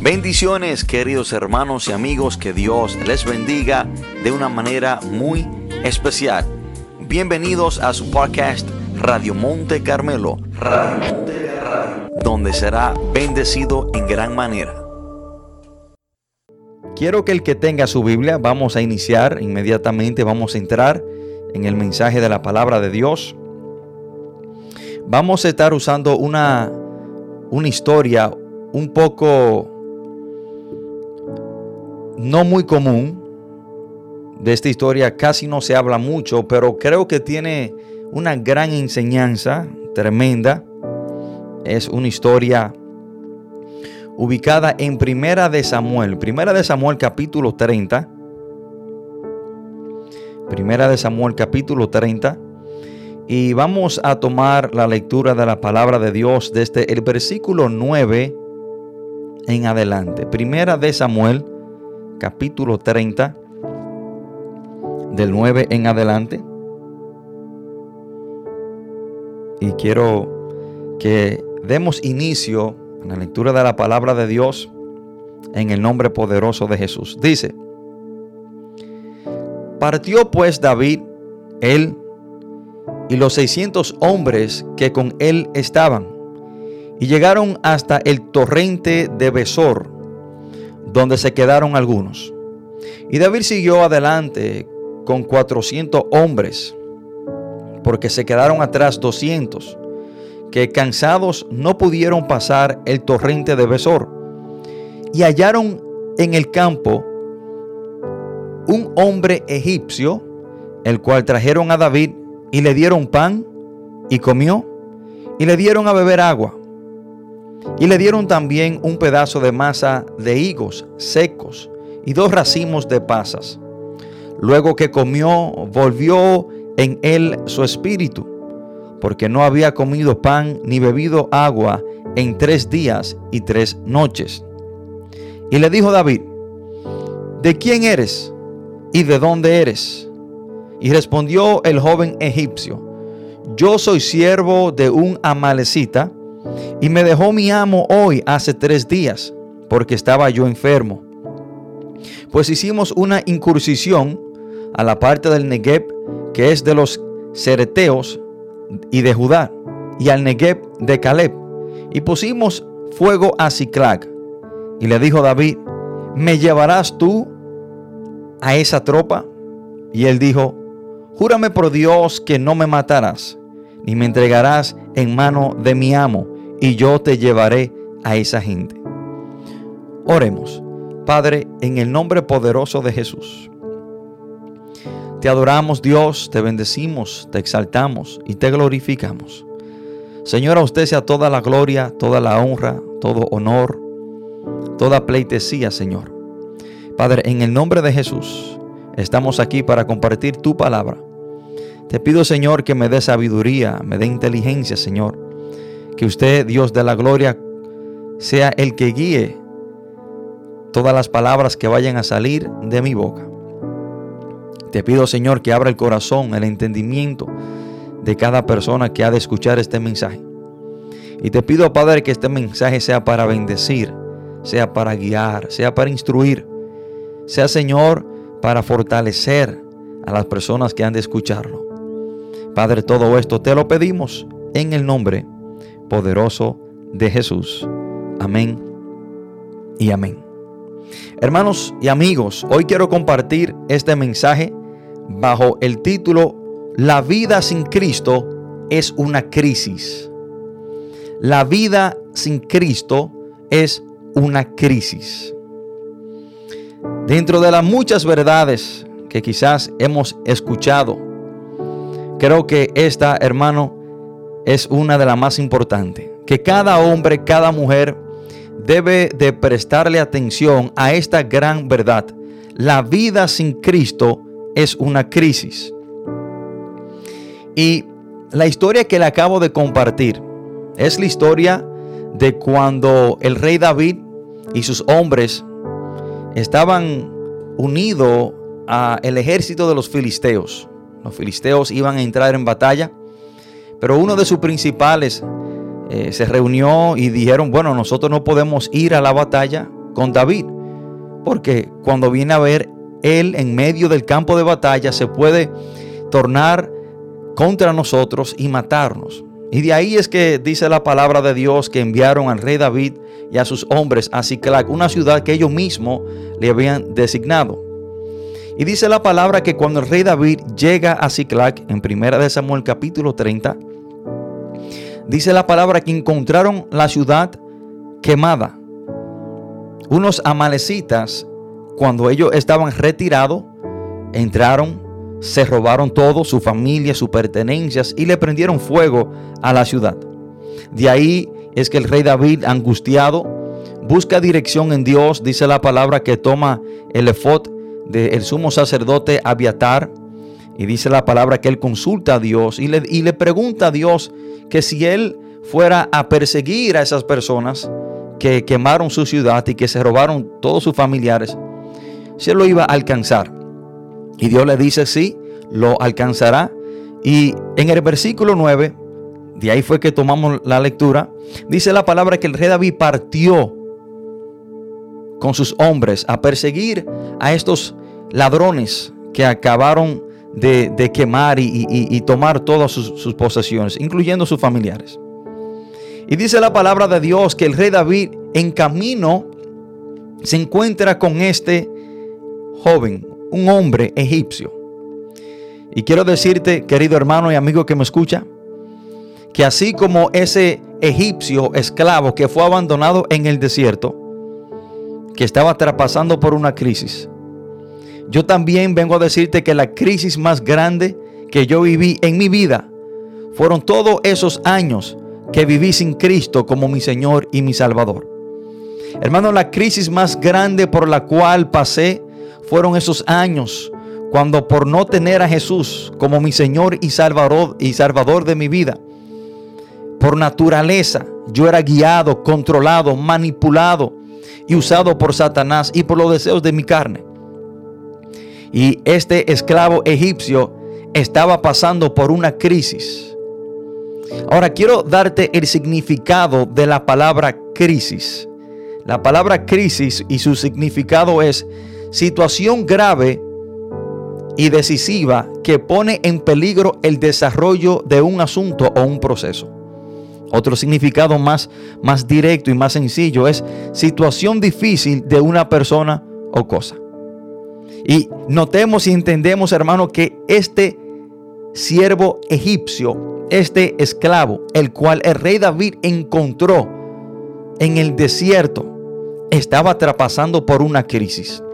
Bendiciones, queridos hermanos y amigos, que Dios les bendiga de una manera muy especial. Bienvenidos a su podcast Radio Monte Carmelo, donde será bendecido en gran manera. Quiero que el que tenga su Biblia, vamos a iniciar inmediatamente, vamos a entrar en el mensaje de la palabra de Dios. Vamos a estar usando una historia un poco no muy común. De esta historia casi no se habla mucho, pero creo que tiene una gran enseñanza tremenda. Es una historia ubicada en Primera de Samuel. Primera de Samuel capítulo 30. Primera de Samuel capítulo 30. Y vamos a tomar la lectura de la palabra de Dios desde el versículo 9 en adelante. Primera de Samuel capítulo 30. Del 9 en adelante. Y quiero que demos inicio a la lectura de la palabra de Dios en el nombre poderoso de Jesús. Dice: Partió pues David, él y los 600 hombres que con él estaban, y llegaron hasta el torrente de Besor, donde se quedaron algunos. Y David siguió adelante con 400 hombres, porque se quedaron atrás 200, que cansados no pudieron pasar el torrente de Besor. Y hallaron en el campo un hombre egipcio, el cual trajeron a David, y le dieron pan, y comió, y le dieron a beber agua, y le dieron también un pedazo de masa de higos secos, y 2 racimos de pasas. Luego que comió, volvió en él su espíritu, porque no había comido pan ni bebido agua en 3 días y 3 noches. Y le dijo David: ¿De quién eres y de dónde eres? Y respondió el joven egipcio: Yo soy siervo de un amalecita, y me dejó mi amo hoy hace 3 días, porque estaba yo enfermo. Pues hicimos una incursión a la parte del Negev, que es de los Cereceos y de Judá, y al Negev de Caleb, y pusimos fuego a Siclag. Y le dijo David: ¿Me llevarás tú a esa tropa? Y él dijo: Júrame por Dios que no me matarás, ni me entregarás en mano de mi amo, y yo te llevaré a esa gente. Oremos. Padre, en el nombre poderoso de Jesús, te adoramos, Dios, te bendecimos, te exaltamos y te glorificamos. Señor, a usted sea toda la gloria, toda la honra, todo honor, toda pleitesía, Señor. Padre, en el nombre de Jesús, estamos aquí para compartir tu palabra. Te pido, Señor, que me dé sabiduría, me dé inteligencia, Señor. Que usted, Dios de la gloria, sea el que guíe todas las palabras que vayan a salir de mi boca. Te pido, Señor, que abra el corazón, el entendimiento de cada persona que ha de escuchar este mensaje. Y te pido, Padre, que este mensaje sea para bendecir, sea para guiar, sea para instruir, sea, Señor, para fortalecer a las personas que han de escucharlo. Padre, todo esto te lo pedimos en el nombre poderoso de Jesús. Amén y amén. Hermanos y amigos, hoy quiero compartir este mensaje bajo el título: La vida sin Cristo es una crisis. La vida sin Cristo es una crisis. Dentro de las muchas verdades que quizás hemos escuchado, creo que esta, hermano, es una de las más importantes. Que cada hombre, cada mujer debe de prestarle atención a esta gran verdad. La vida sin Cristo es una crisis. Y la historia que le acabo de compartir es la historia de cuando el rey David y sus hombres estaban unidos al ejército de los filisteos. Los filisteos iban a entrar en batalla, pero uno de sus principales se reunió y dijeron: bueno, nosotros no podemos ir a la batalla con David, porque cuando viene a ver él en medio del campo de batalla se puede tornar contra nosotros y matarnos. Y de ahí es que dice la palabra de Dios que enviaron al rey David y a sus hombres a Siclag, una ciudad que ellos mismos le habían designado. Y dice la palabra que cuando el rey David llega a Siclag, en Primera de Samuel capítulo 30, dice la palabra que encontraron la ciudad quemada. Unos amalecitas, cuando ellos estaban retirados, entraron, se robaron todo, su familia, sus pertenencias, y le prendieron fuego a la ciudad. De ahí es que el rey David, angustiado, busca dirección en Dios. Dice la palabra que toma el Ephod del sumo sacerdote Abiatar, y dice la palabra que él consulta a Dios y le pregunta a Dios que si él fuera a perseguir a esas personas que quemaron su ciudad y que se robaron todos sus familiares, si él lo iba a alcanzar. Y Dios le dice sí, lo alcanzará. Y en el versículo 9, de ahí fue que tomamos la lectura, dice la palabra que el rey David partió con sus hombres a perseguir a estos ladrones que acabaron de quemar y tomar todas sus posesiones, incluyendo sus familiares. Y dice la palabra de Dios que el rey David en camino se encuentra con este joven, un hombre egipcio. Y quiero decirte, querido hermano y amigo que me escucha, que así como ese egipcio esclavo que fue abandonado en el desierto, que estaba traspasando por una crisis, yo también vengo a decirte que la crisis más grande que yo viví en mi vida fueron todos esos años que viví sin Cristo como mi Señor y mi Salvador. Hermano, la crisis más grande por la cual pasé fueron esos años cuando, por no tener a Jesús como mi Señor y Salvador de mi vida, por naturaleza yo era guiado, controlado, manipulado y usado por Satanás y por los deseos de mi carne. Y este esclavo egipcio estaba pasando por una crisis. Ahora quiero darte el significado de la palabra crisis. La palabra crisis y su significado es situación grave y decisiva que pone en peligro el desarrollo de un asunto o un proceso. Otro significado más directo y más sencillo es situación difícil de una persona o cosa. Y notemos y entendemos, hermano, que este siervo egipcio, este esclavo, el cual el rey David encontró en el desierto, estaba traspasando por una crisis.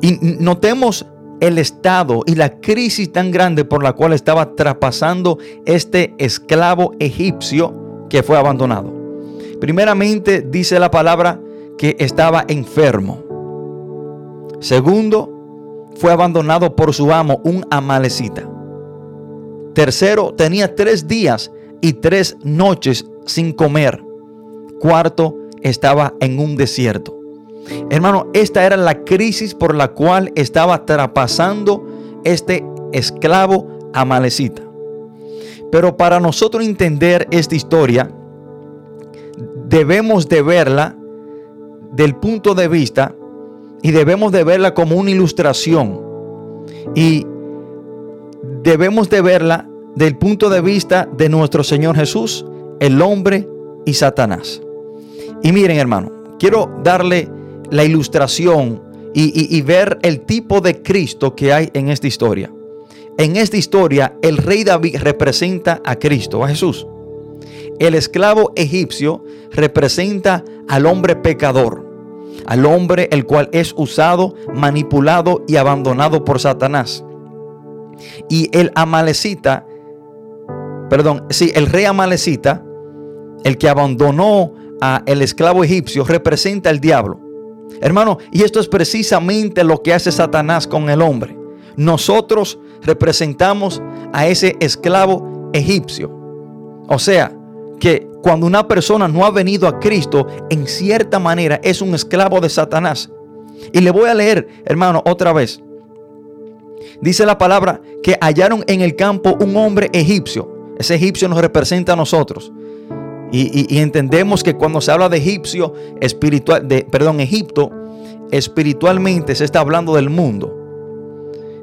Y notemos el estado y la crisis tan grande por la cual estaba traspasando este esclavo egipcio que fue abandonado. Primeramente, dice la palabra que estaba enfermo. Segundo, fue abandonado por su amo, un amalecita. Tercero, tenía 3 días y 3 noches sin comer. Cuarto, estaba en un desierto. Hermano, esta era la crisis por la cual estaba traspasando este esclavo amalecita. Pero para nosotros entender esta historia, debemos de verla del punto de vista y debemos de verla como una ilustración. Y debemos de verla del punto de vista de nuestro Señor Jesús, el hombre y Satanás. Y miren, hermano, quiero darle la ilustración y ver el tipo de Cristo que hay en esta historia. En esta historia, el rey David representa a Cristo, a Jesús. El esclavo egipcio representa al hombre pecador, al hombre el cual es usado, manipulado y abandonado por Satanás. Y el rey amalecita, el que abandonó al esclavo egipcio, representa al diablo. Hermano, y esto es precisamente lo que hace Satanás con el hombre. Nosotros representamos a ese esclavo egipcio. O sea, que cuando una persona no ha venido a Cristo, en cierta manera es un esclavo de Satanás. Y le voy a leer, hermano, otra vez. Dice la palabra que hallaron en el campo un hombre egipcio. Ese egipcio nos representa a nosotros. Y entendemos que cuando se habla de Egipto, espiritualmente se está hablando del mundo.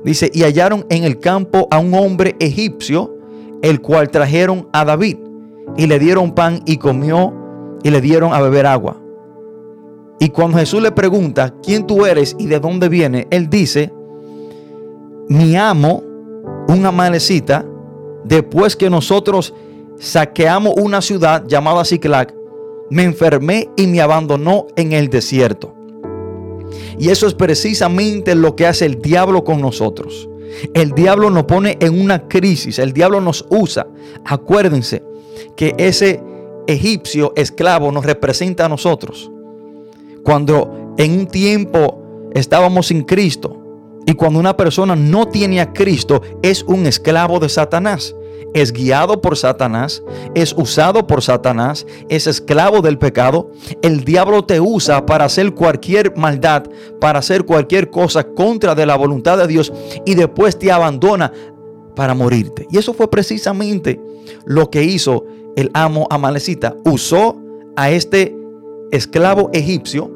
Dice, y hallaron en el campo a un hombre egipcio, el cual trajeron a David, y le dieron pan y comió, y le dieron a beber agua. Y cuando Jesús le pregunta, ¿quién tú eres y de dónde vienes? Él dice, mi amo, un amalecita, después que nosotros saqueamos una ciudad llamada Siclag, me enfermé y me abandonó en el desierto. Y eso es precisamente lo que hace el diablo con nosotros. El diablo nos pone en una crisis, el diablo nos usa. Acuérdense que ese egipcio esclavo nos representa a nosotros. Cuando en un tiempo estábamos sin Cristo, y cuando una persona no tiene a Cristo, es un esclavo de Satanás, es guiado por Satanás, es usado por Satanás, es esclavo del pecado. El diablo te usa para hacer cualquier maldad, para hacer cualquier cosa contra de la voluntad de Dios, y después te abandona para morirte. Y eso fue precisamente lo que hizo el amo amalecita. Usó a este esclavo egipcio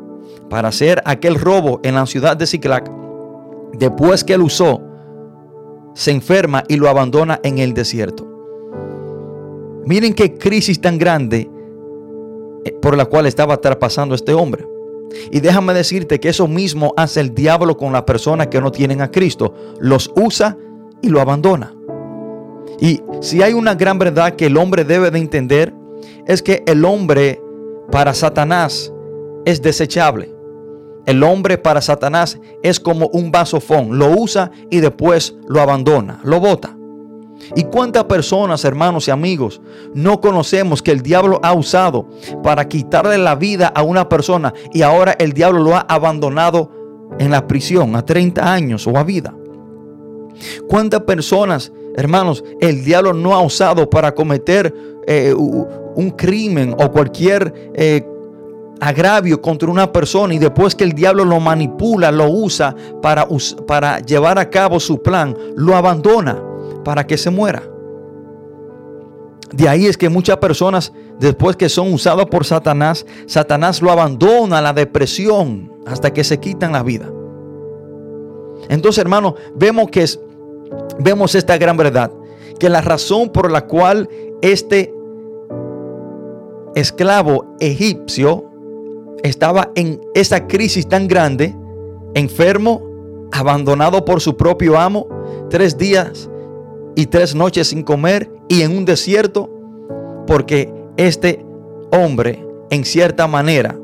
para hacer aquel robo en la ciudad de Siclag. Después que él usó, se enferma y lo abandona en el desierto. Miren qué crisis tan grande por la cual estaba traspasando este hombre. Y déjame decirte que eso mismo hace el diablo con las personas que no tienen a Cristo. Los usa y lo abandona. Y si hay una gran verdad que el hombre debe de entender, es que el hombre para Satanás es desechable. El hombre para Satanás es como un vasofón. Lo usa y después lo abandona, lo bota. ¿Y cuántas personas, hermanos y amigos, no conocemos que el diablo ha usado para quitarle la vida a una persona, y ahora el diablo lo ha abandonado en la prisión a 30 años o a vida? ¿Cuántas personas, hermanos, el diablo no ha usado para cometer un crimen o cualquier agravio contra una persona, y después que el diablo lo manipula, lo usa para llevar a cabo su plan, lo abandona para que se muera? De ahí es que muchas personas, después que son usadas por Satanás, Satanás lo abandona a la depresión hasta que se quitan la vida. Entonces, hermanos, vemos esta gran verdad, que la razón por la cual este esclavo egipcio estaba en esa crisis tan grande, enfermo, abandonado por su propio amo, 3 días y 3 noches sin comer y en un desierto, porque este hombre, en cierta manera,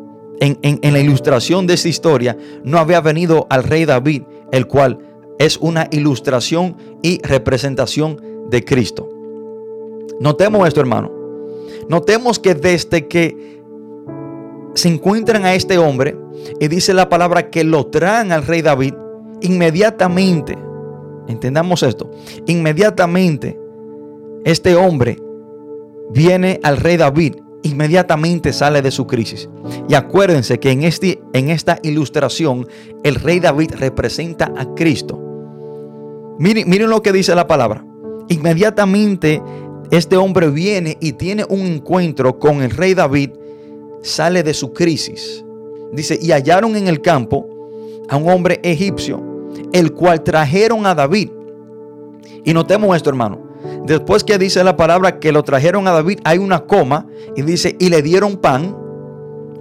en la ilustración de esta historia, no había venido al rey David, el cual es una ilustración y representación de Cristo. Notemos esto, hermano. Notemos que desde que se encuentran a este hombre, y dice la palabra que lo traen al rey David, inmediatamente, entendamos esto, inmediatamente este hombre viene al rey David, inmediatamente sale de su crisis. Y acuérdense que en esta ilustración el rey David representa a Cristo. Miren lo que dice la palabra. Inmediatamente este hombre viene y tiene un encuentro con el rey David, sale de su crisis. Dice, y hallaron en el campo a un hombre egipcio, el cual trajeron a David. Y notemos esto, hermano. Después que dice la palabra que lo trajeron a David, hay una coma y dice, y le dieron pan,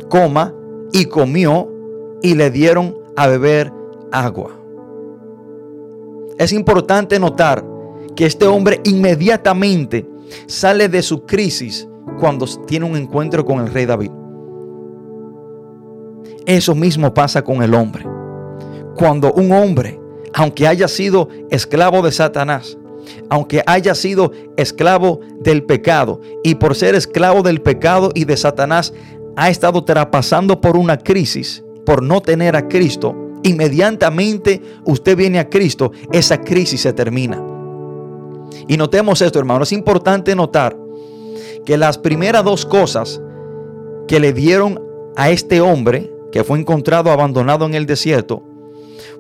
coma, y comió, y le dieron a beber agua. Es importante notar que este hombre inmediatamente sale de su crisis cuando tiene un encuentro con el rey David. Eso mismo pasa con el hombre. Cuando un hombre, aunque haya sido esclavo de Satanás, aunque haya sido esclavo del pecado, y por ser esclavo del pecado y de Satanás, ha estado traspasando por una crisis, por no tener a Cristo, inmediatamente usted viene a Cristo, esa crisis se termina. Y notemos esto, hermano, es importante notar que las primeras dos cosas que le dieron a este hombre, que fue encontrado abandonado en el desierto,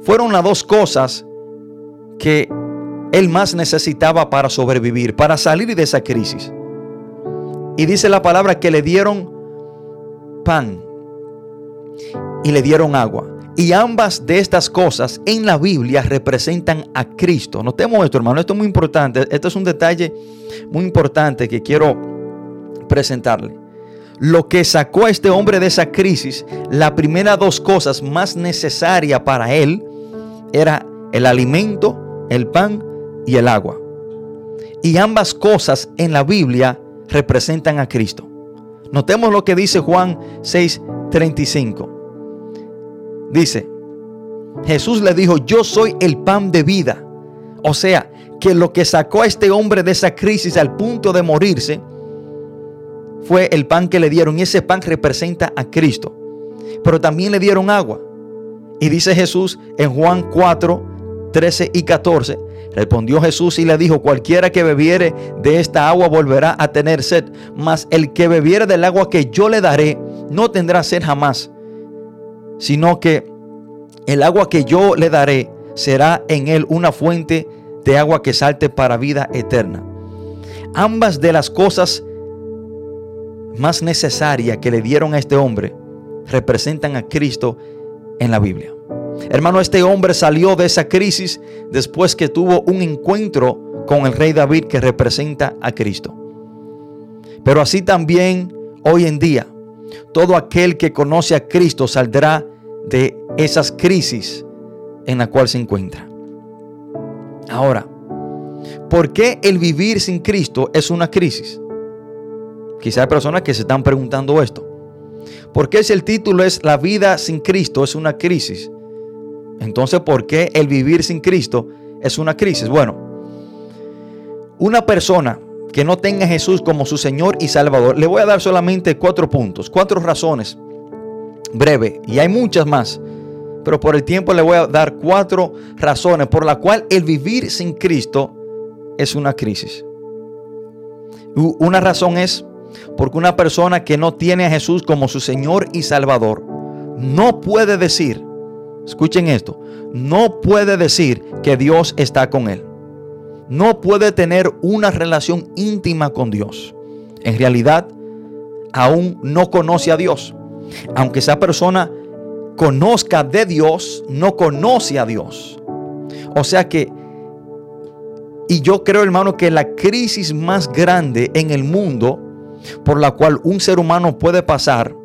fueron las dos cosas que él más necesitaba para sobrevivir, para salir de esa crisis. Y dice la palabra que le dieron pan y le dieron agua. Y ambas de estas cosas en la Biblia representan a Cristo. Notemos esto, hermano. Esto es muy importante. Esto es un detalle muy importante que quiero presentarle. Lo que sacó a este hombre de esa crisis, la primera dos cosas más necesarias para él era el alimento, el pan y el agua. Y ambas cosas en la Biblia representan a Cristo. Notemos lo que dice Juan 6:35. Dice, Jesús le dijo, yo soy el pan de vida. O sea, que lo que sacó a este hombre de esa crisis al punto de morirse fue el pan que le dieron. Y ese pan representa a Cristo. Pero también le dieron agua. Y dice Jesús en Juan 4:13 y 14. Respondió Jesús y le dijo, cualquiera que bebiere de esta agua volverá a tener sed. Mas el que bebiere del agua que yo le daré no tendrá sed jamás, sino que el agua que yo le daré será en él una fuente de agua que salte para vida eterna. Ambas de las cosas más necesarias que le dieron a este hombre representan a Cristo en la Biblia. Hermano, este hombre salió de esa crisis después que tuvo un encuentro con el rey David que representa a Cristo. Pero así también hoy en día, todo aquel que conoce a Cristo saldrá de esas crisis en la cual se encuentra. Ahora, ¿por qué el vivir sin Cristo es una crisis? Quizá hay personas que se están preguntando esto. ¿Por qué si el título es La vida sin Cristo es una crisis? Entonces, ¿por qué el vivir sin Cristo es una crisis? Bueno, una persona que no tenga a Jesús como su Señor y Salvador, le voy a dar solamente 4 puntos, 4 razones, breve, y hay muchas más, pero por el tiempo le voy a dar 4 razones por la cual el vivir sin Cristo es una crisis. Una razón es porque una persona que no tiene a Jesús como su Señor y Salvador no puede decir, escuchen esto, no puede decir que Dios está con él. No puede tener una relación íntima con Dios. En realidad, aún no conoce a Dios. Aunque esa persona conozca de Dios, no conoce a Dios. O sea que, y yo creo, hermano, que la crisis más grande en el mundo por la cual un ser humano puede pasar,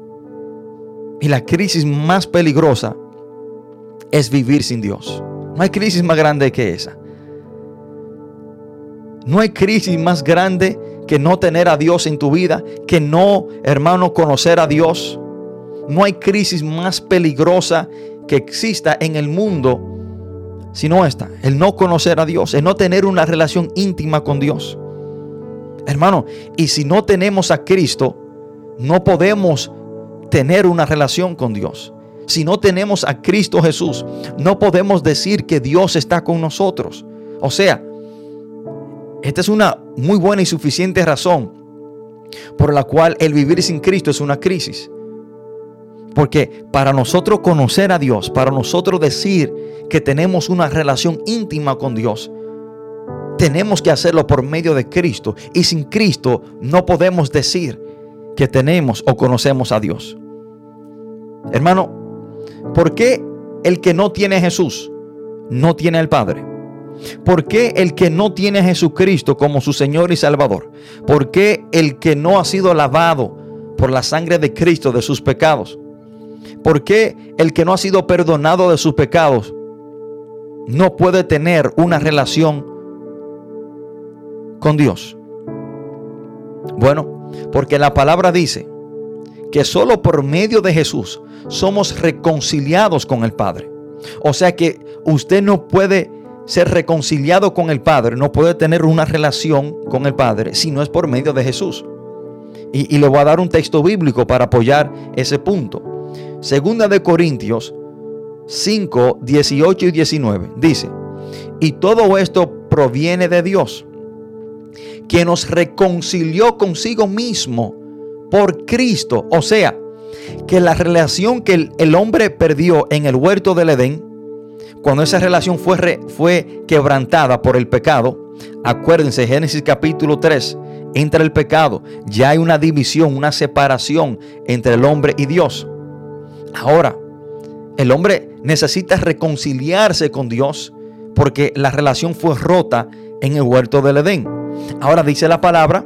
y la crisis más peligrosa, es vivir sin Dios. No hay crisis más grande que esa. No hay crisis más grande que no tener a Dios en tu vida, que no, hermano, conocer a Dios. No hay crisis más peligrosa que exista en el mundo, sino esta, el no conocer a Dios, el no tener una relación íntima con Dios. Hermano, y si no tenemos a Cristo, no podemos tener una relación con Dios. Si no tenemos a Cristo Jesús, no podemos decir que Dios está con nosotros. O sea, esta es una muy buena y suficiente razón por la cual el vivir sin Cristo es una crisis. Porque para nosotros conocer a Dios, para nosotros decir que tenemos una relación íntima con Dios, tenemos que hacerlo por medio de Cristo. Y sin Cristo no podemos decir que tenemos o conocemos a Dios. Hermano, ¿por qué el que no tiene a Jesús no tiene al Padre? ¿Por qué el que no tiene a Jesucristo como su Señor y Salvador? ¿Por qué el que no ha sido lavado por la sangre de Cristo de sus pecados? ¿Por qué el que no ha sido perdonado de sus pecados no puede tener una relación con Dios? Bueno, porque la palabra dice que solo por medio de Jesús somos reconciliados con el Padre. O sea que usted no puede ser reconciliado con el Padre, no puede tener una relación con el Padre si no es por medio de Jesús. Y le voy a dar un texto bíblico para apoyar ese punto. Segunda de Corintios 5:18 y 19 dice, y todo esto proviene de Dios, que nos reconcilió consigo mismo por Cristo. O sea, que la relación que el hombre perdió en el huerto del Edén, cuando esa relación fue quebrantada por el pecado, acuérdense, Génesis capítulo 3 entra el pecado, ya hay una división, una separación entre el hombre y Dios. Ahora, el hombre necesita reconciliarse con Dios porque la relación fue rota en el huerto del Edén. Ahora dice la palabra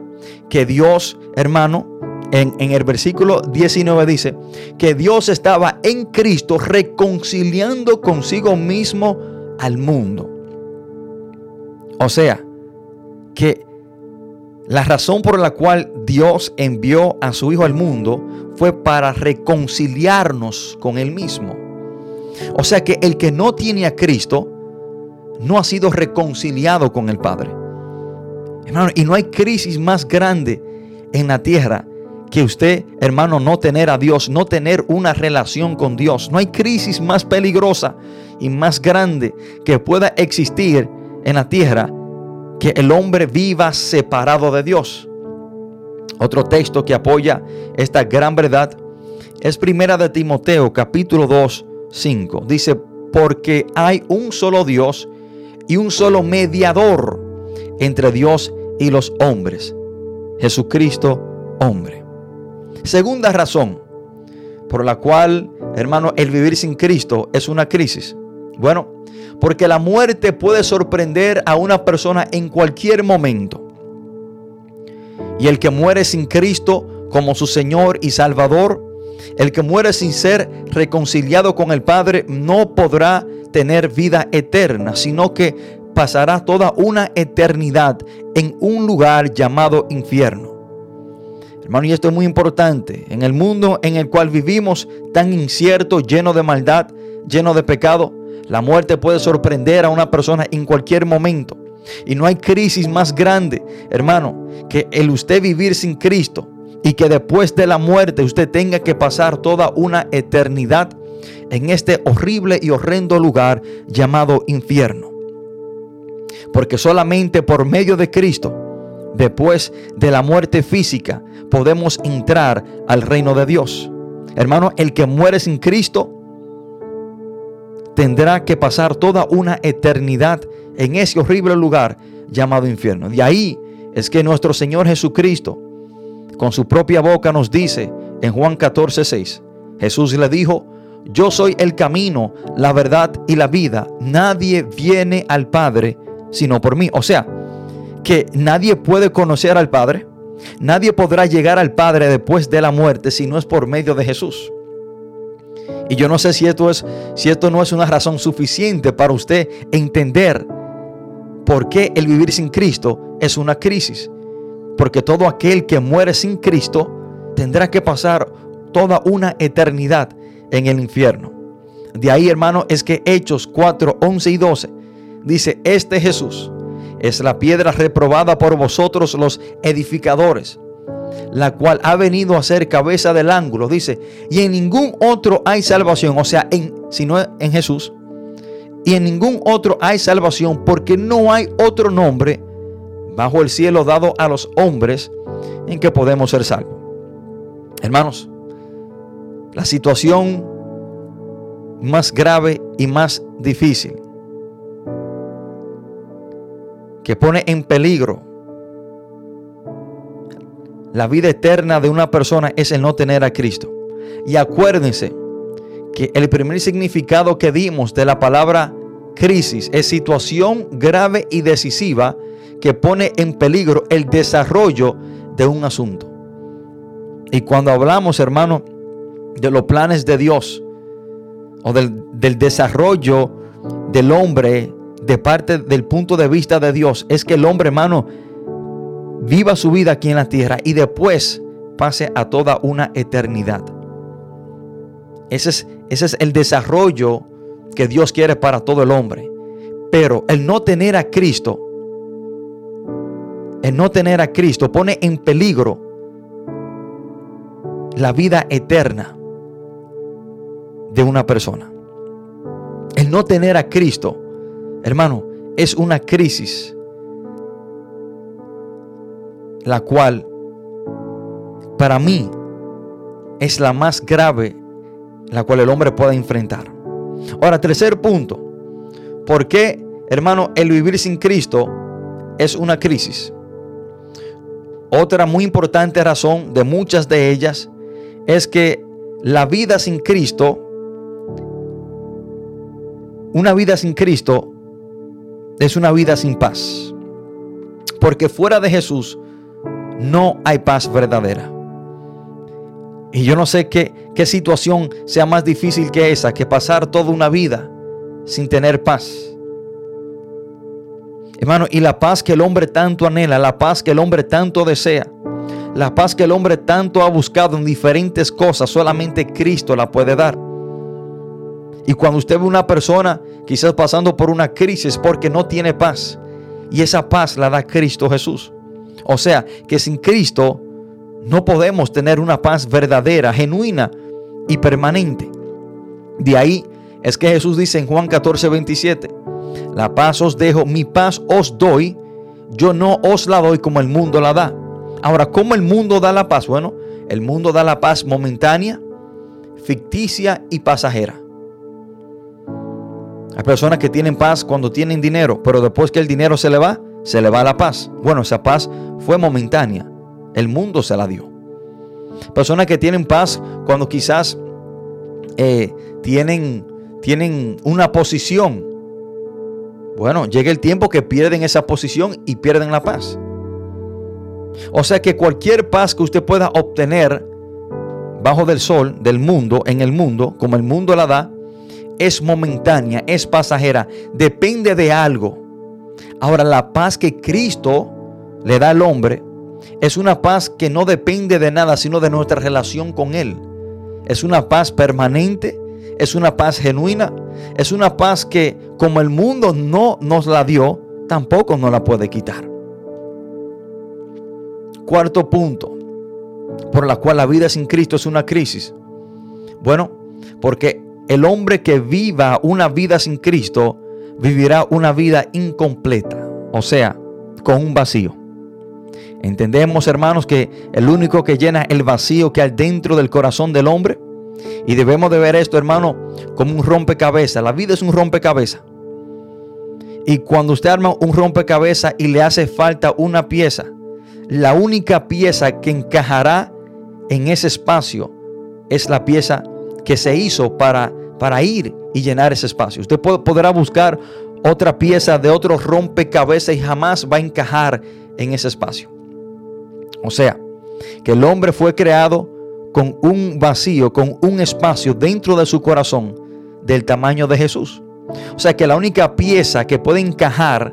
que Dios, hermano, en el versículo 19 dice que Dios estaba en Cristo reconciliando consigo mismo al mundo. O sea, que la razón por la cual Dios envió a su Hijo al mundo fue para reconciliarnos con Él mismo. O sea que el que no tiene a Cristo no ha sido reconciliado con el Padre. Hermano, y no hay crisis más grande en la tierra que usted, hermano, no tener a Dios, no tener una relación con Dios. No hay crisis más peligrosa y más grande que pueda existir en la tierra, que el hombre viva separado de Dios. Otro texto que apoya esta gran verdad es Primera de Timoteo, capítulo 2, 5. Dice, porque hay un solo Dios y un solo mediador entre Dios y los hombres, Jesucristo hombre. Segunda razón por la cual, hermano, el vivir sin Cristo es una crisis. Bueno, porque la muerte puede sorprender a una persona en cualquier momento. Y el que muere sin Cristo como su Señor y Salvador, el que muere sin ser reconciliado con el Padre, no podrá tener vida eterna, sino que pasará toda una eternidad en un lugar llamado infierno. Hermano, y esto es muy importante. En el mundo en el cual vivimos, tan incierto, lleno de maldad, lleno de pecado, la muerte puede sorprender a una persona en cualquier momento. Y no hay crisis más grande, hermano, que el usted vivir sin Cristo y que después de la muerte usted tenga que pasar toda una eternidad en este horrible y horrendo lugar llamado infierno. Porque solamente por medio de Cristo, después de la muerte física, podemos entrar al reino de Dios. Hermano, el que muere sin Cristo tendrá que pasar toda una eternidad en ese horrible lugar llamado infierno. De ahí es que nuestro Señor Jesucristo, con su propia boca, nos dice en Juan 14, 6, Jesús le dijo, yo soy el camino, la verdad y la vida. Nadie viene al Padre sino por mí. O sea, que nadie puede conocer al Padre. Nadie podrá llegar al Padre después de la muerte si no es por medio de Jesús. Y yo no sé si esto no es una razón suficiente para usted entender por qué el vivir sin Cristo es una crisis. Porque todo aquel que muere sin Cristo tendrá que pasar toda una eternidad en el infierno. De ahí, hermano, es que Hechos 4, 11 y 12 dice, este Jesús es la piedra reprobada por vosotros los edificadores, la cual ha venido a ser cabeza del ángulo, dice, y en ningún otro hay salvación, o sea, sino en Jesús, y en ningún otro hay salvación, porque no hay otro nombre bajo el cielo dado a los hombres en que podemos ser salvos. Hermanos, la situación más grave y más difícil que pone en peligro la vida eterna de una persona es el no tener a Cristo. Y acuérdense que el primer significado que dimos de la palabra crisis es situación grave y decisiva que pone en peligro el desarrollo de un asunto. Y cuando hablamos, hermano, de los planes de Dios o del desarrollo del hombre de parte del punto de vista de Dios, es que el hombre, hermano, viva su vida aquí en la tierra y después pase a toda una eternidad. Ese es el desarrollo que Dios quiere para todo el hombre. Pero el no tener a Cristo pone en peligro la vida eterna de una persona. El no tener a Cristo, hermano, es una crisis, la cual para mí es la más grave, la cual el hombre pueda enfrentar. Ahora, tercer punto. ¿Por qué, hermano, el vivir sin Cristo es una crisis? Otra muy importante razón de muchas de ellas es que la vida sin Cristo, una vida sin Cristo es una vida sin paz, porque fuera de Jesús no hay paz verdadera. Y yo no sé qué situación sea más difícil que esa, que pasar toda una vida sin tener paz. Hermano, y la paz que el hombre tanto anhela, la paz que el hombre tanto desea, la paz que el hombre tanto ha buscado en diferentes cosas, solamente Cristo la puede dar. Y cuando usted ve una persona quizás pasando por una crisis porque no tiene paz, y esa paz la da Cristo Jesús. O sea, que sin Cristo no podemos tener una paz verdadera, genuina y permanente. De ahí es que Jesús dice en Juan 14:27, la paz os dejo, mi paz os doy, yo no os la doy como el mundo la da. Ahora, ¿cómo el mundo da la paz? Bueno, el mundo da la paz momentánea, ficticia y pasajera. Hay personas que tienen paz cuando tienen dinero, pero después que el dinero se le va la paz. Bueno, esa paz fue momentánea, el mundo se la dio. Personas que tienen paz cuando quizás tienen una posición. Bueno, llega el tiempo que pierden esa posición y pierden la paz. O sea que cualquier paz que usted pueda obtener bajo del sol, del mundo, en el mundo, como el mundo la da, es momentánea, es pasajera, depende de algo. Ahora, la paz que Cristo le da al hombre es una paz que no depende de nada, sino de nuestra relación con Él. Es una paz permanente, es una paz genuina, es una paz que, como el mundo no nos la dio, tampoco nos la puede quitar. Cuarto punto, por la cual la vida sin Cristo es una crisis. Bueno, porque el hombre que viva una vida sin Cristo vivirá una vida incompleta, o sea, con un vacío. Entendemos, hermanos, que el único que llena el vacío que hay dentro del corazón del hombre, y debemos de ver esto, hermano, como un rompecabezas. La vida es un rompecabezas. Y cuando usted arma un rompecabezas y le hace falta una pieza, la única pieza que encajará en ese espacio es la pieza que se hizo para ir y llenar ese espacio. Usted podrá buscar otra pieza de otro rompecabezas y jamás va a encajar en ese espacio. O sea, que el hombre fue creado con un vacío, con un espacio dentro de su corazón del tamaño de Jesús. O sea, que la única pieza que puede encajar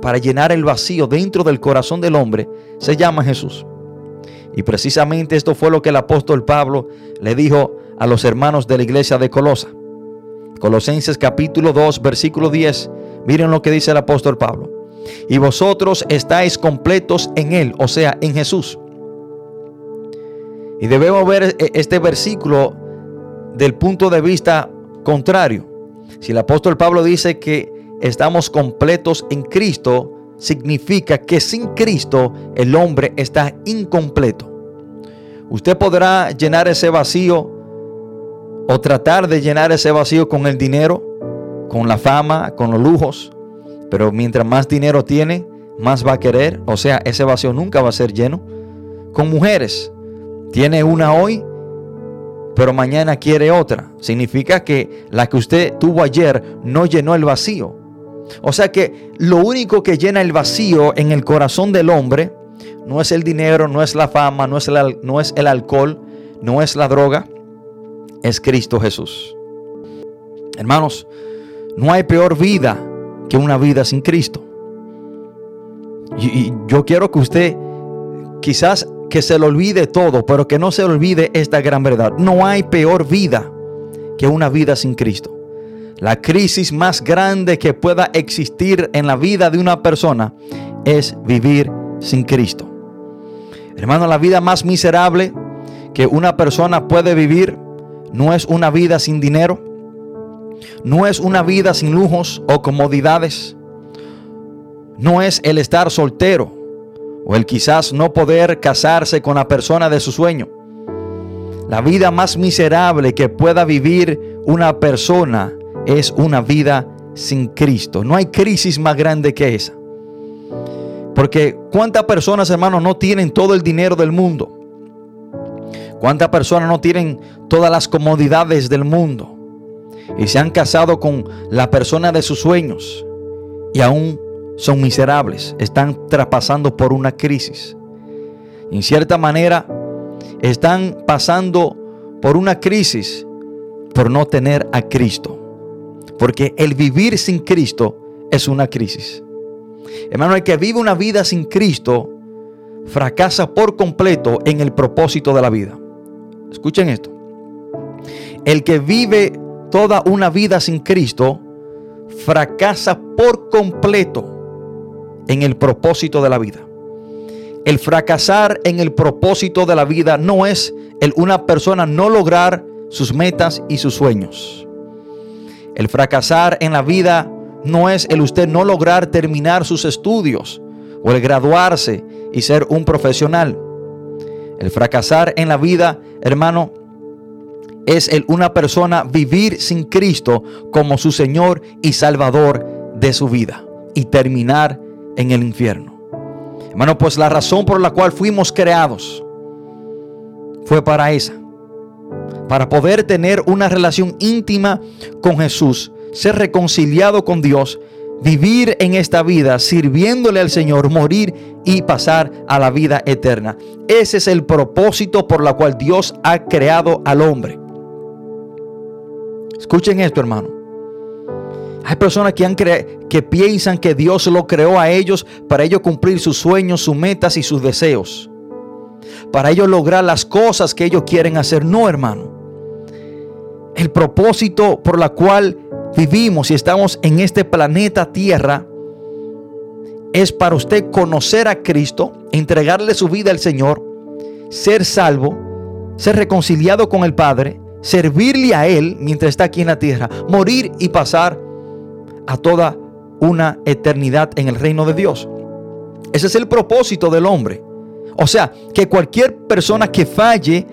para llenar el vacío dentro del corazón del hombre se llama Jesús. Y precisamente esto fue lo que el apóstol Pablo le dijo a los hermanos de la iglesia de Colosa. Colosenses capítulo 2, versículo 10. Miren lo que dice el apóstol Pablo. Y vosotros estáis completos en Él, o sea, en Jesús. Y debemos ver este versículo del punto de vista contrario. Si el apóstol Pablo dice que estamos completos en Cristo, significa que sin Cristo el hombre está incompleto. Usted podrá llenar ese vacío o tratar de llenar ese vacío con el dinero, con la fama, con los lujos, pero mientras más dinero tiene, más va a querer. O sea, ese vacío nunca va a ser lleno. Con mujeres, tiene una hoy, pero mañana quiere otra. Significa que la que usted tuvo ayer no llenó el vacío. O sea que lo único que llena el vacío en el corazón del hombre no es el dinero, no es la fama, no es el alcohol, no es la droga, es Cristo Jesús. Hermanos, no hay peor vida que una vida sin Cristo. Y yo quiero que usted quizás que se le olvide todo, pero que no se le olvide esta gran verdad. No hay peor vida que una vida sin Cristo. La crisis más grande que pueda existir en la vida de una persona es vivir sin Cristo. Hermano, la vida más miserable que una persona puede vivir no es una vida sin dinero, no es una vida sin lujos o comodidades, no es el estar soltero o el quizás no poder casarse con la persona de su sueño. La vida más miserable que pueda vivir una persona es una vida sin Cristo. No hay crisis más grande que esa. Porque cuántas personas, hermanos, no tienen todo el dinero del mundo. Cuántas personas no tienen todas las comodidades del mundo. Y se han casado con la persona de sus sueños. Y aún son miserables. Están traspasando por una crisis. En cierta manera, están pasando por una crisis por no tener a Cristo. Porque el vivir sin Cristo es una crisis. Hermano, el que vive una vida sin Cristo fracasa por completo en el propósito de la vida. Escuchen esto. El que vive toda una vida sin Cristo fracasa por completo en el propósito de la vida. El fracasar en el propósito de la vida no es el una persona no lograr sus metas y sus sueños. El fracasar en la vida no es el usted no lograr terminar sus estudios o el graduarse y ser un profesional. El fracasar en la vida, hermano, es el una persona vivir sin Cristo como su Señor y Salvador de su vida y terminar en el infierno. Hermano, pues la razón por la cual fuimos creados fue para esa. Para poder tener una relación íntima con Jesús, ser reconciliado con Dios, vivir en esta vida, sirviéndole al Señor, morir y pasar a la vida eterna. Ese es el propósito por la cual Dios ha creado al hombre. Escuchen esto, hermano. Hay personas que piensan que Dios lo creó a ellos para ellos cumplir sus sueños, sus metas y sus deseos. Para ellos lograr las cosas que ellos quieren hacer. No, hermano. El propósito por la cual vivimos y estamos en este planeta Tierra es para usted conocer a Cristo, entregarle su vida al Señor, ser salvo, ser reconciliado con el Padre, servirle a Él mientras está aquí en la tierra, morir y pasar a toda una eternidad en el reino de Dios. Ese es el propósito del hombre. O sea, que cualquier persona que falle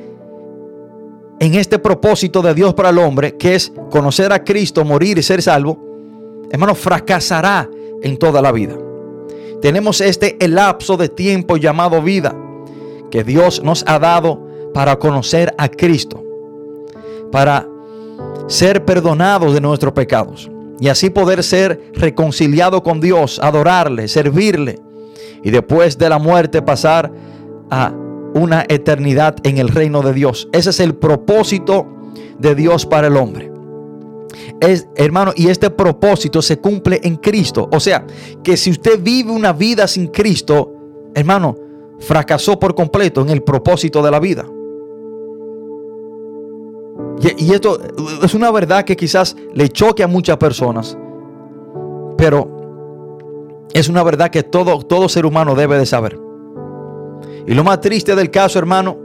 en este propósito de Dios para el hombre, que es conocer a Cristo, morir y ser salvo, hermano, fracasará en toda la vida. Tenemos el lapso de tiempo llamado vida, que Dios nos ha dado para conocer a Cristo, para ser perdonados de nuestros pecados y así poder ser reconciliado con Dios, adorarle, servirle. Y después de la muerte pasar a una eternidad en el reino de Dios. Ese es el propósito de Dios para el hombre. Hermano, y este propósito se cumple en Cristo. O sea, que si usted vive una vida sin Cristo, hermano, fracasó por completo en el propósito de la vida. Y esto es una verdad que quizás le choque a muchas personas. Pero es una verdad que todo ser humano debe de saber. Y lo más triste del caso, hermano,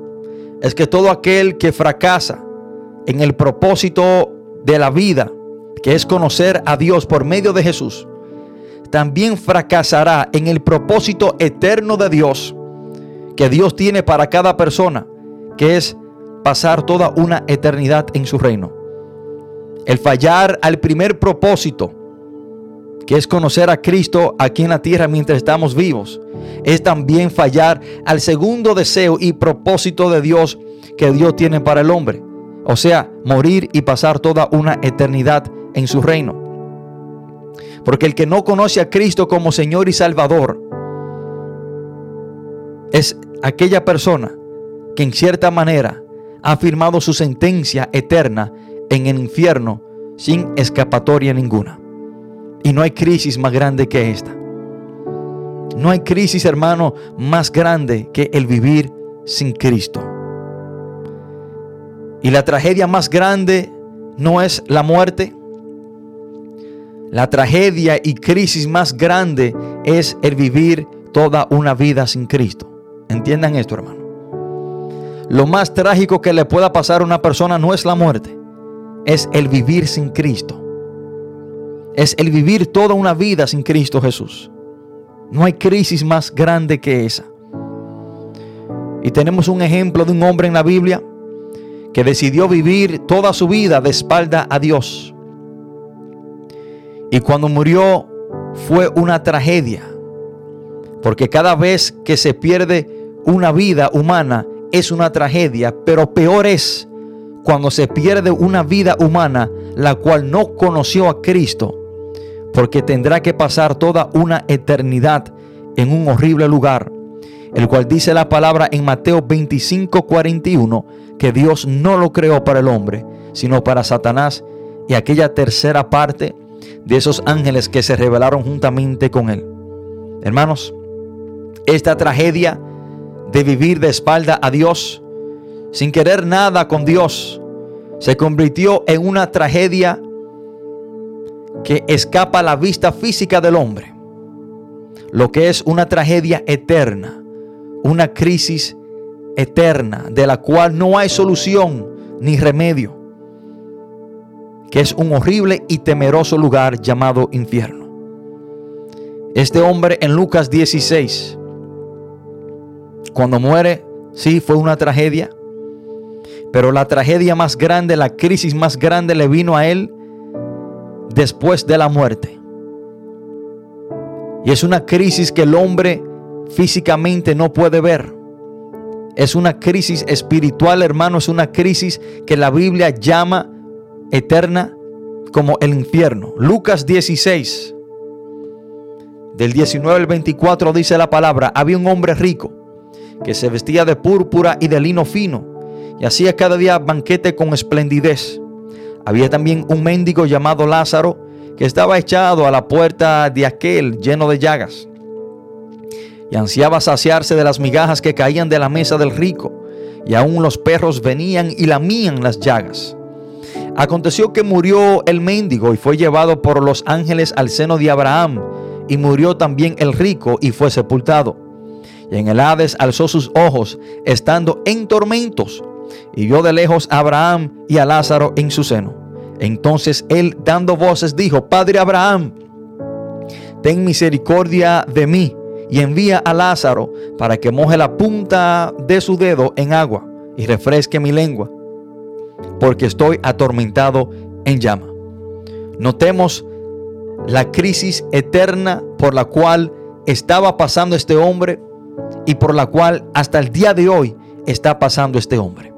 es que todo aquel que fracasa en el propósito de la vida, que es conocer a Dios por medio de Jesús, también fracasará en el propósito eterno de Dios, que Dios tiene para cada persona, que es pasar toda una eternidad en su reino. El fallar al primer propósito, que es conocer a Cristo aquí en la tierra mientras estamos vivos, es también fallar al segundo deseo y propósito de Dios que Dios tiene para el hombre. O sea, morir y pasar toda una eternidad en su reino. Porque el que no conoce a Cristo como Señor y Salvador es aquella persona que en cierta manera ha firmado su sentencia eterna en el infierno sin escapatoria ninguna. Y no hay crisis más grande que esta. No hay crisis, hermano, más grande que el vivir sin Cristo. Y la tragedia más grande no es la muerte. La tragedia y crisis más grande es el vivir toda una vida sin Cristo. Entiendan esto, hermano. Lo más trágico que le pueda pasar a una persona no es la muerte, es el vivir sin Cristo. Es el vivir toda una vida sin Cristo Jesús. No hay crisis más grande que esa. Y tenemos un ejemplo de un hombre en la Biblia que decidió vivir toda su vida de espalda a Dios. Y cuando murió fue una tragedia, Porque cada vez que se pierde una vida humana es una tragedia, pero peor es cuando se pierde una vida humana la cual no conoció a Cristo, porque tendrá que pasar toda una eternidad en un horrible lugar, el cual dice la palabra en Mateo 25:41, que Dios no lo creó para el hombre, sino para Satanás y aquella tercera parte de esos ángeles que se rebelaron juntamente con él. Hermanos, esta tragedia de vivir de espalda a Dios, sin querer nada con Dios, se convirtió en una tragedia que escapa a la vista física del hombre, lo que es una tragedia eterna, una crisis eterna de la cual no hay solución ni remedio, que es un horrible y temeroso lugar llamado infierno. Este hombre en Lucas 16, cuando muere, sí, fue una tragedia, pero la tragedia más grande, la crisis más grande le vino a él después de la muerte. Y es una crisis que el hombre físicamente no puede ver. Es una crisis espiritual, hermano, es una crisis que la Biblia llama eterna como el infierno. Lucas 16, del 19 al 24 dice la palabra: había un hombre rico que se vestía de púrpura y de lino fino y hacía cada día banquete con esplendidez. Había también un mendigo llamado Lázaro, que estaba echado a la puerta de aquel, lleno de llagas, y ansiaba saciarse de las migajas que caían de la mesa del rico, y aún los perros venían y lamían las llagas. Aconteció que murió el mendigo y fue llevado por los ángeles al seno de Abraham, y murió también el rico y fue sepultado. Y en el Hades alzó sus ojos, estando en tormentos, y vio de lejos a Abraham y a Lázaro en su seno. Entonces él, dando voces, dijo: Padre Abraham, ten misericordia de mí, y envía a Lázaro para que moje la punta de su dedo en agua y refresque mi lengua, porque estoy atormentado en llama. Notemos la crisis eterna por la cual estaba pasando este hombre y por la cual hasta el día de hoy está pasando este hombre.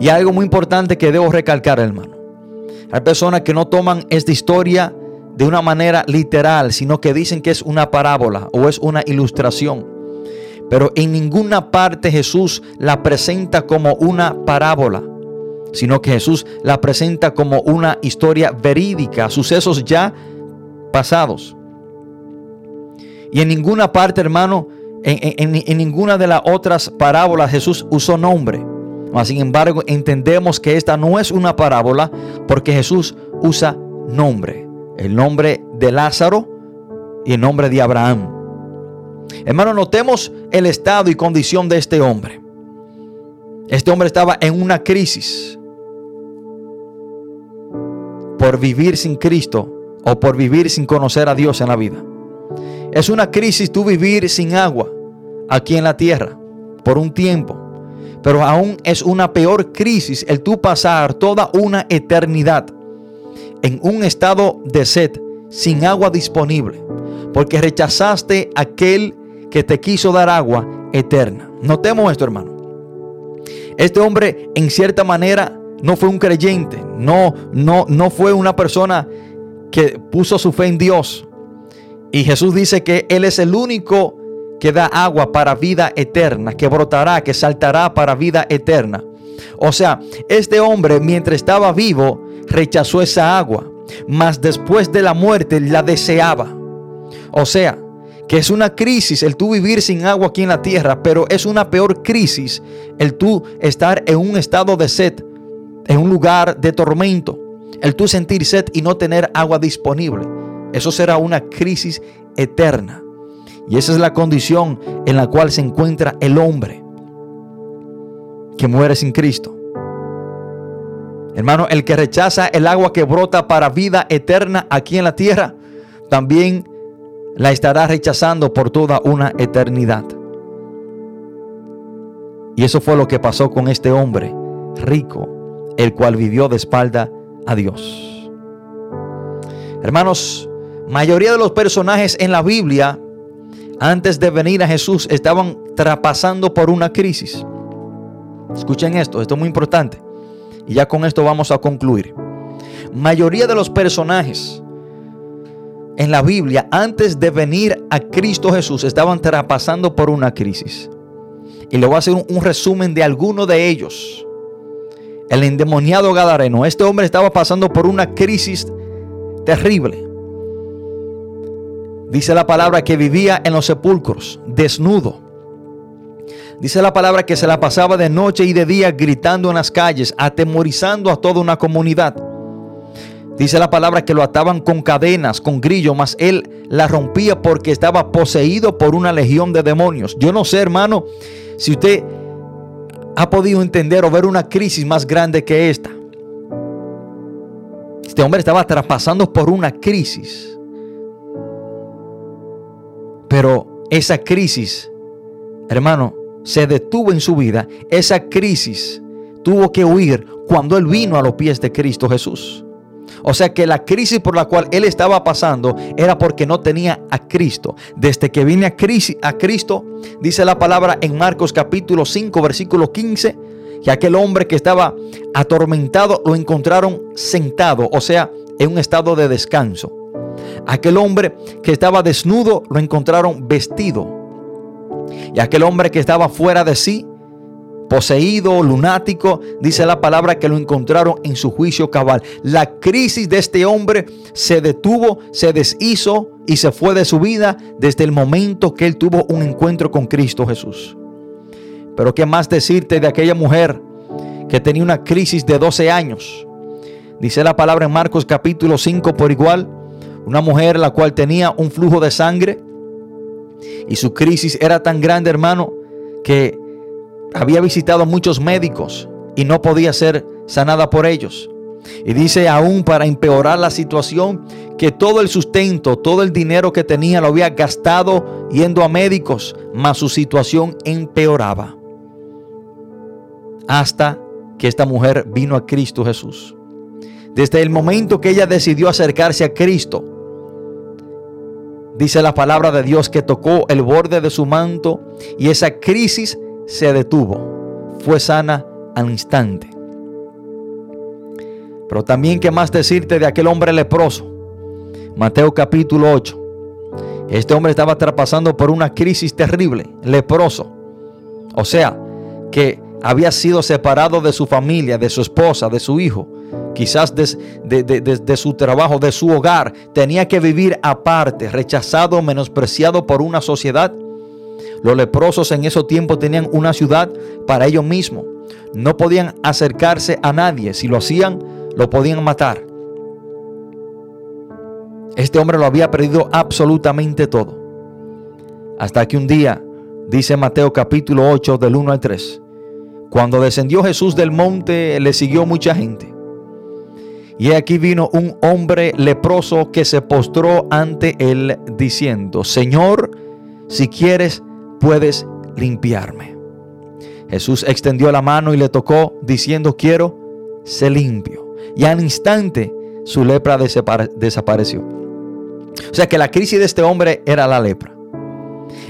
Y algo muy importante que debo recalcar, hermano: hay personas que no toman esta historia de una manera literal, sino que dicen que es una parábola o es una ilustración, pero en ninguna parte Jesús la presenta como una parábola, sino que Jesús la presenta como una historia verídica, sucesos ya pasados. Y en ninguna parte, hermano, en ninguna de las otras parábolas Jesús usó nombre. Sin embargo, entendemos que esta no es una parábola porque Jesús usa nombre: el nombre de Lázaro y el nombre de Abraham. Hermano, notemos el estado y condición de este hombre. Este hombre estaba en una crisis por vivir sin Cristo o por vivir sin conocer a Dios en la vida. Es una crisis tú vivir sin agua aquí en la tierra por un tiempo, pero aún es una peor crisis el tú pasar toda una eternidad en un estado de sed, sin agua disponible, porque rechazaste aquel que te quiso dar agua eterna. Notemos esto, hermano. Este hombre, en cierta manera, no fue un creyente, no fue una persona que puso su fe en Dios. Y Jesús dice que Él es el único que da agua para vida eterna, que brotará, que saltará para vida eterna. O sea, este hombre, mientras estaba vivo, rechazó esa agua, mas después de la muerte la deseaba. O sea, que es una crisis el tú vivir sin agua aquí en la tierra, pero es una peor crisis el tú estar en un estado de sed, en un lugar de tormento, el tú sentir sed y no tener agua disponible. Eso será una crisis eterna. Y esa es la condición en la cual se encuentra el hombre que muere sin Cristo. Hermano, el que rechaza el agua que brota para vida eterna aquí en la tierra, también la estará rechazando por toda una eternidad. Y eso fue lo que pasó con este hombre rico, el cual vivió de espalda a Dios. Hermanos, mayoría de los personajes en la Biblia antes de venir a Jesús estaban traspasando por una crisis. Escuchen esto, esto es muy importante. Y ya con esto vamos a concluir. Mayoría de los personajes en la Biblia, antes de venir a Cristo Jesús, estaban traspasando por una crisis. Y le voy a hacer un resumen de alguno de ellos. El endemoniado gadareno. Este hombre estaba pasando por una crisis terrible. Dice la palabra que vivía en los sepulcros, desnudo. Dice la palabra que se la pasaba de noche y de día gritando en las calles, atemorizando a toda una comunidad. Dice la palabra que lo ataban con cadenas, con grillos, mas él la rompía porque estaba poseído por una legión de demonios. Yo no sé, hermano, si usted ha podido entender o ver una crisis más grande que esta. Este hombre estaba traspasando por una crisis. Pero esa crisis, hermano, se detuvo en su vida. Esa crisis tuvo que huir cuando él vino a los pies de Cristo Jesús. O sea que la crisis por la cual él estaba pasando era porque no tenía a Cristo. Desde que vine a Cristo, dice la palabra en Marcos capítulo 5, versículo 15, que aquel hombre que estaba atormentado lo encontraron sentado, o sea, en un estado de descanso. Aquel hombre que estaba desnudo lo encontraron vestido. Y aquel hombre que estaba fuera de sí, poseído, lunático, dice la palabra que lo encontraron en su juicio cabal. La crisis de este hombre se detuvo, se deshizo y se fue de su vida desde el momento que él tuvo un encuentro con Cristo Jesús. Pero qué más decirte de aquella mujer que tenía una crisis de 12 años. Dice la palabra en Marcos capítulo 5 por igual, una mujer la cual tenía un flujo de sangre. Y su crisis era tan grande, hermano, que había visitado muchos médicos y no podía ser sanada por ellos. Y dice aún para empeorar la situación que todo el sustento, todo el dinero que tenía lo había gastado yendo a médicos, mas su situación empeoraba. Hasta que esta mujer vino a Cristo Jesús. Desde el momento que ella decidió acercarse a Cristo, dice la palabra de Dios que tocó el borde de su manto y esa crisis se detuvo. Fue sana al instante. Pero también, ¿qué más decirte de aquel hombre leproso? Mateo capítulo 8. Este hombre estaba traspasando por una crisis terrible, leproso. O sea, que había sido separado de su familia, de su esposa, de su hijo, quizás de su trabajo, de su hogar. Tenía que vivir aparte, rechazado, menospreciado por una sociedad. Los leprosos en esos tiempos tenían una ciudad para ellos mismos. No podían acercarse a nadie. Si lo hacían, lo podían matar. Este hombre lo había perdido absolutamente todo. Hasta que un día, dice Mateo capítulo 8 del 1 al 3, cuando descendió Jesús del monte, le siguió mucha gente. Y aquí vino un hombre leproso que se postró ante él diciendo, Señor, si quieres, puedes limpiarme. Jesús extendió la mano y le tocó diciendo, quiero ser limpio. Y al instante su lepra desapareció. O sea que la crisis de este hombre era la lepra.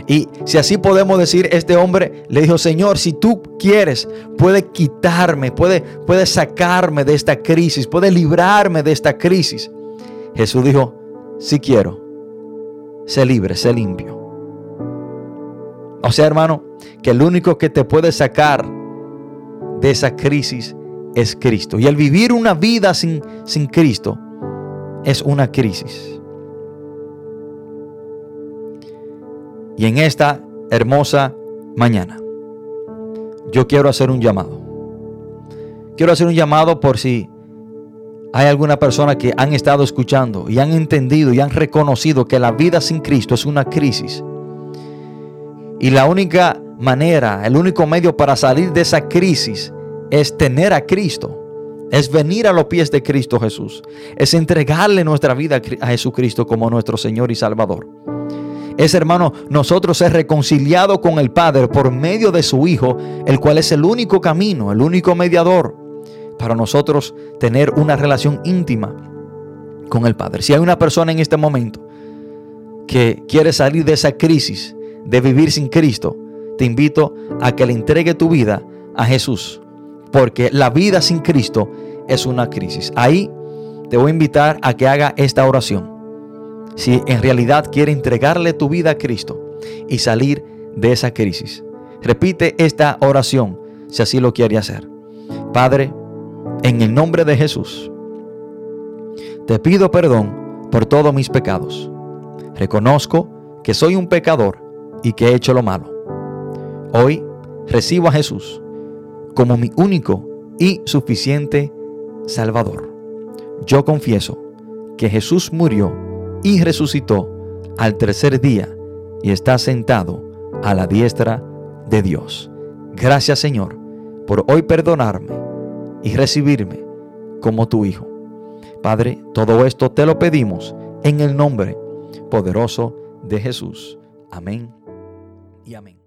Y si así podemos decir, este hombre le dijo, Señor, si tú quieres, puedes quitarme, puedes sacarme de esta crisis, puedes librarme de esta crisis. Jesús dijo, si quiero, sé libre, sé limpio. O sea, hermano, que el único que te puede sacar de esa crisis es Cristo. Y el vivir una vida sin Cristo es una crisis. Y en esta hermosa mañana, yo quiero hacer un llamado. Quiero hacer un llamado por si hay alguna persona que han estado escuchando y han entendido y han reconocido que la vida sin Cristo es una crisis. Y la única manera, el único medio para salir de esa crisis es tener a Cristo, es venir a los pies de Cristo Jesús, es entregarle nuestra vida a Jesucristo como nuestro Señor y Salvador. Es, hermano, nosotros ser reconciliados con el Padre por medio de su Hijo, el cual es el único camino, el único mediador para nosotros tener una relación íntima con el Padre. Si hay una persona en este momento que quiere salir de esa crisis de vivir sin Cristo, te invito a que le entregue tu vida a Jesús, porque la vida sin Cristo es una crisis. Ahí te voy a invitar a que haga esta oración. Si en realidad quieres entregarle tu vida a Cristo y salir de esa crisis, repite esta oración si así lo quiere hacer. Padre, en el nombre de Jesús, te pido perdón por todos mis pecados. Reconozco que soy un pecador y que he hecho lo malo. Hoy recibo a Jesús como mi único y suficiente Salvador. Yo confieso que Jesús murió y resucitó al tercer día y está sentado a la diestra de Dios. Gracias, Señor, por hoy perdonarme y recibirme como tu Hijo. Padre, todo esto te lo pedimos en el nombre poderoso de Jesús. Amén y amén.